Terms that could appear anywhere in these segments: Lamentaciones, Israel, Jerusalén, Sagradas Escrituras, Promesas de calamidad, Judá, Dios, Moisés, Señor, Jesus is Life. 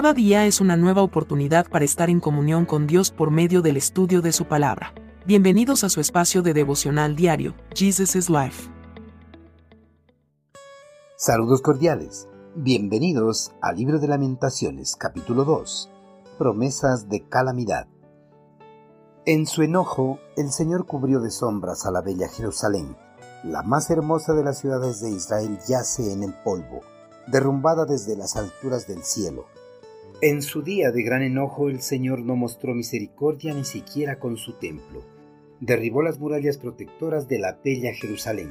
Cada día es una nueva oportunidad para estar en comunión con Dios por medio del estudio de su palabra. Bienvenidos a su espacio de devocional diario, Jesus is Life. Saludos cordiales. Bienvenidos al libro de Lamentaciones, capítulo 2, Promesas de calamidad. En su enojo, el Señor cubrió de sombras a la bella Jerusalén. La más hermosa de las ciudades de Israel yace en el polvo, derrumbada desde las alturas del cielo. En su día de gran enojo el Señor no mostró misericordia ni siquiera con su templo. Derribó las murallas protectoras de la bella Jerusalén.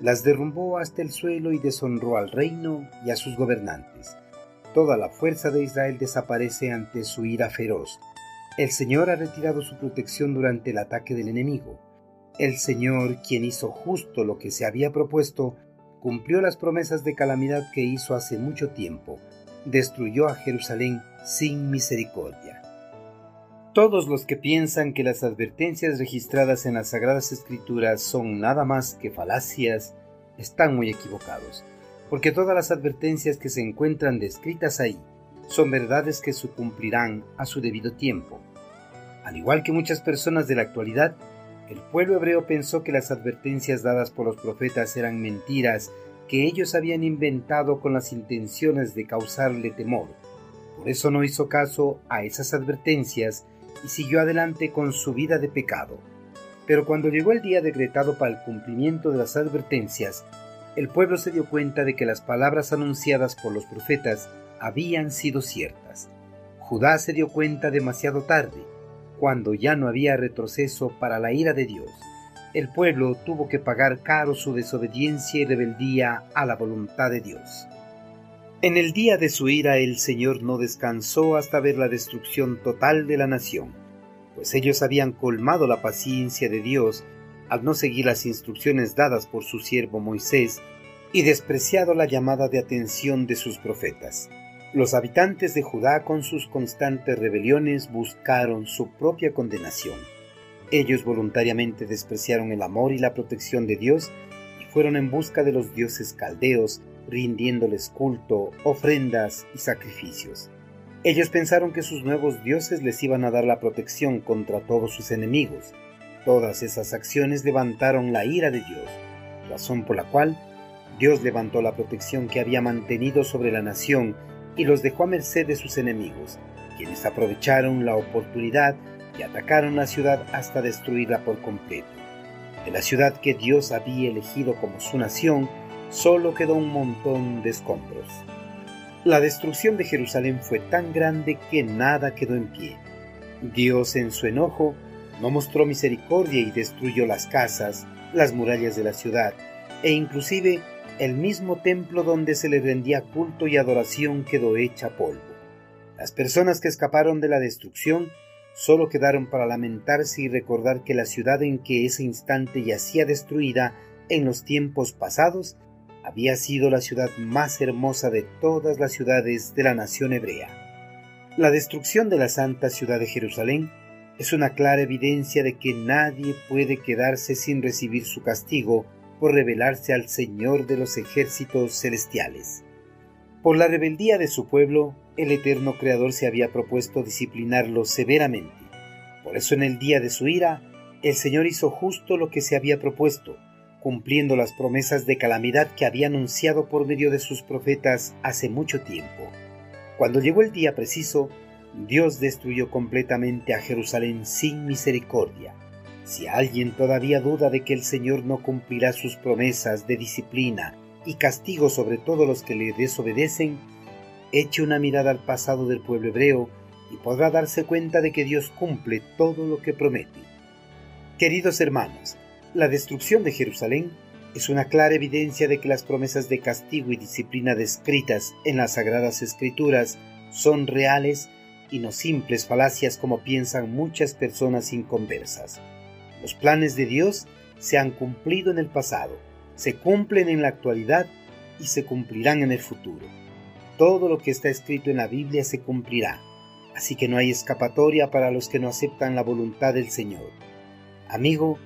Las derrumbó hasta el suelo y deshonró al reino y a sus gobernantes. Toda la fuerza de Israel desaparece ante su ira feroz. El Señor ha retirado su protección durante el ataque del enemigo. El Señor, quien hizo justo lo que se había propuesto, cumplió las promesas de calamidad que hizo hace mucho tiempo. Destruyó a Jerusalén sin misericordia. Todos los que piensan que las advertencias registradas en las Sagradas Escrituras son nada más que falacias, están muy equivocados, porque todas las advertencias que se encuentran descritas ahí son verdades que se cumplirán a su debido tiempo. Al igual que muchas personas de la actualidad, el pueblo hebreo pensó que las advertencias dadas por los profetas eran mentiras que ellos habían inventado con las intenciones de causarle temor. Por eso no hizo caso a esas advertencias y siguió adelante con su vida de pecado. Pero cuando llegó el día decretado para el cumplimiento de las advertencias, el pueblo se dio cuenta de que las palabras anunciadas por los profetas habían sido ciertas. Judá se dio cuenta demasiado tarde, cuando ya no había retroceso para la ira de Dios. El pueblo tuvo que pagar caro su desobediencia y rebeldía a la voluntad de Dios. En el día de su ira el Señor no descansó hasta ver la destrucción total de la nación, pues ellos habían colmado la paciencia de Dios al no seguir las instrucciones dadas por su siervo Moisés y despreciado la llamada de atención de sus profetas. Los habitantes de Judá, con sus constantes rebeliones, buscaron su propia condenación. Ellos voluntariamente despreciaron el amor y la protección de Dios y fueron en busca de los dioses caldeos, rindiéndoles culto, ofrendas y sacrificios. Ellos pensaron que sus nuevos dioses les iban a dar la protección contra todos sus enemigos. Todas esas acciones levantaron la ira de Dios, razón por la cual Dios levantó la protección que había mantenido sobre la nación y los dejó a merced de sus enemigos, quienes aprovecharon la oportunidad y atacaron la ciudad hasta destruirla por completo. De la ciudad que Dios había elegido como su nación, solo quedó un montón de escombros. La destrucción de Jerusalén fue tan grande que nada quedó en pie. Dios, en su enojo, no mostró misericordia y destruyó las casas, las murallas de la ciudad, e inclusive el mismo templo donde se le rendía culto y adoración quedó hecha polvo. Las personas que escaparon de la destrucción solo quedaron para lamentarse y recordar que la ciudad en que ese instante yacía destruida en los tiempos pasados había sido la ciudad más hermosa de todas las ciudades de la nación hebrea. La destrucción de la santa ciudad de Jerusalén es una clara evidencia de que nadie puede quedarse sin recibir su castigo por rebelarse al Señor de los ejércitos celestiales. Por la rebeldía de su pueblo, el eterno Creador se había propuesto disciplinarlo severamente. Por eso en el día de su ira, el Señor hizo justo lo que se había propuesto, cumpliendo las promesas de calamidad que había anunciado por medio de sus profetas hace mucho tiempo. Cuando llegó el día preciso, Dios destruyó completamente a Jerusalén sin misericordia. Si alguien todavía duda de que el Señor no cumplirá sus promesas de disciplina y castigo sobre todos los que le desobedecen, eche una mirada al pasado del pueblo hebreo y podrá darse cuenta de que Dios cumple todo lo que promete. Queridos hermanos, la destrucción de Jerusalén es una clara evidencia de que las promesas de castigo y disciplina descritas en las Sagradas Escrituras son reales y no simples falacias como piensan muchas personas inconversas. Los planes de Dios se han cumplido en el pasado, se cumplen en la actualidad y se cumplirán en el futuro. Todo lo que está escrito en la Biblia se cumplirá, así que no hay escapatoria para los que no aceptan la voluntad del Señor. Amigo,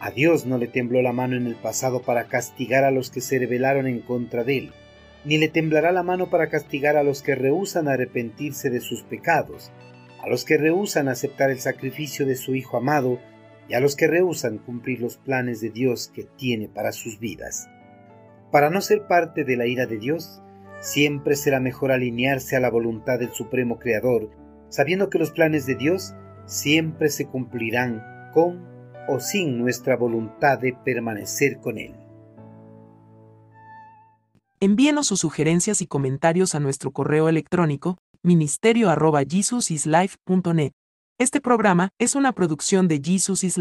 a Dios no le tembló la mano en el pasado para castigar a los que se rebelaron en contra de Él. ni le temblará la mano para castigar a los que rehúsan arrepentirse de sus pecados, a los que rehúsan aceptar el sacrificio de su Hijo amado y a los que rehúsan cumplir los planes de Dios que tiene para sus vidas. Para no ser parte de la ira de Dios, siempre será mejor alinearse a la voluntad del Supremo Creador, sabiendo que los planes de Dios siempre se cumplirán con o sin nuestra voluntad de permanecer con Él. Envíenos sus sugerencias y comentarios a nuestro correo electrónico ministerio@jesusislife.net. Este programa es una producción de Jesus is Life.